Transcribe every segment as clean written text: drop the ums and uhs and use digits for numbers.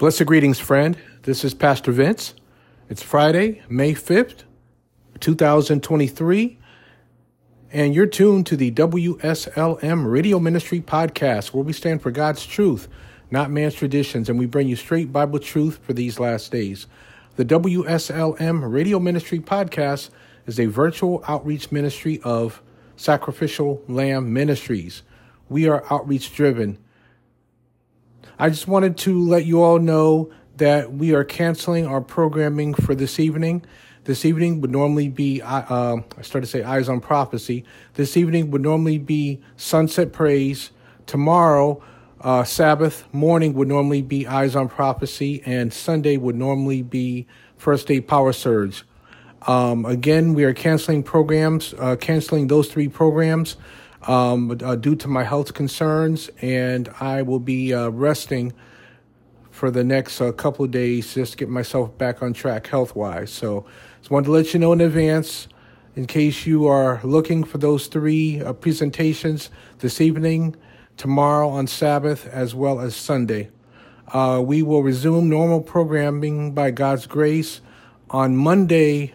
Blessed greetings, friend. This is Pastor Vince. It's Friday, May 5th, 2023, and you're tuned to the WSLM Radio Ministry Podcast, where we stand for God's truth, not man's traditions, and we bring you straight Bible truth for these last days. The WSLM Radio Ministry Podcast is a virtual outreach ministry of Sacrificial Lamb Ministries. We are outreach-driven. I just wanted to let you all know that we are canceling our programming for this evening. This evening would normally be, Eyes on Prophecy. This evening would normally be Sunset Praise. Tomorrow, Sabbath morning would normally be Eyes on Prophecy, and Sunday would normally be First Day Power Surge. Again, we are canceling programs, canceling those three programs. Due to my health concerns, and I will be resting for the next couple of days just to get myself back on track health-wise. So just wanted to let you know in advance, in case you are looking for those three presentations this evening, tomorrow on Sabbath, as well as Sunday. We will resume normal programming by God's grace on Monday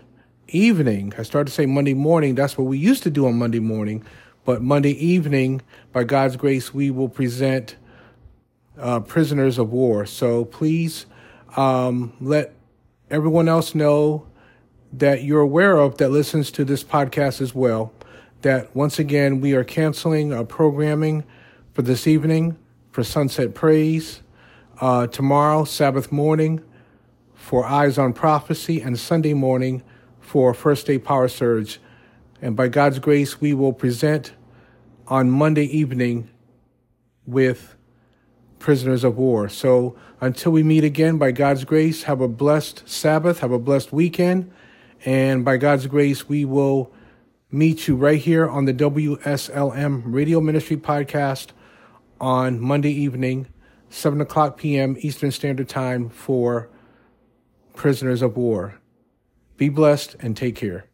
evening. I started to say Monday morning. That's what we used to do on Monday morning. But Monday evening, by God's grace, we will present prisoners of war. So please let everyone else know that you're aware of, that listens to this podcast as well, that once again, we are canceling our programming for this evening, for Sunset Praise, tomorrow, Sabbath morning, for Eyes on Prophecy, and Sunday morning for First Day Power Surge. And by God's grace, we will present on Monday evening with prisoners of war. So until we meet again, by God's grace, have a blessed Sabbath, have a blessed weekend. And by God's grace, we will meet you right here on the WSLM Radio Ministry Podcast on Monday evening, 7 o'clock p.m. Eastern Standard Time for prisoners of war. Be blessed and take care.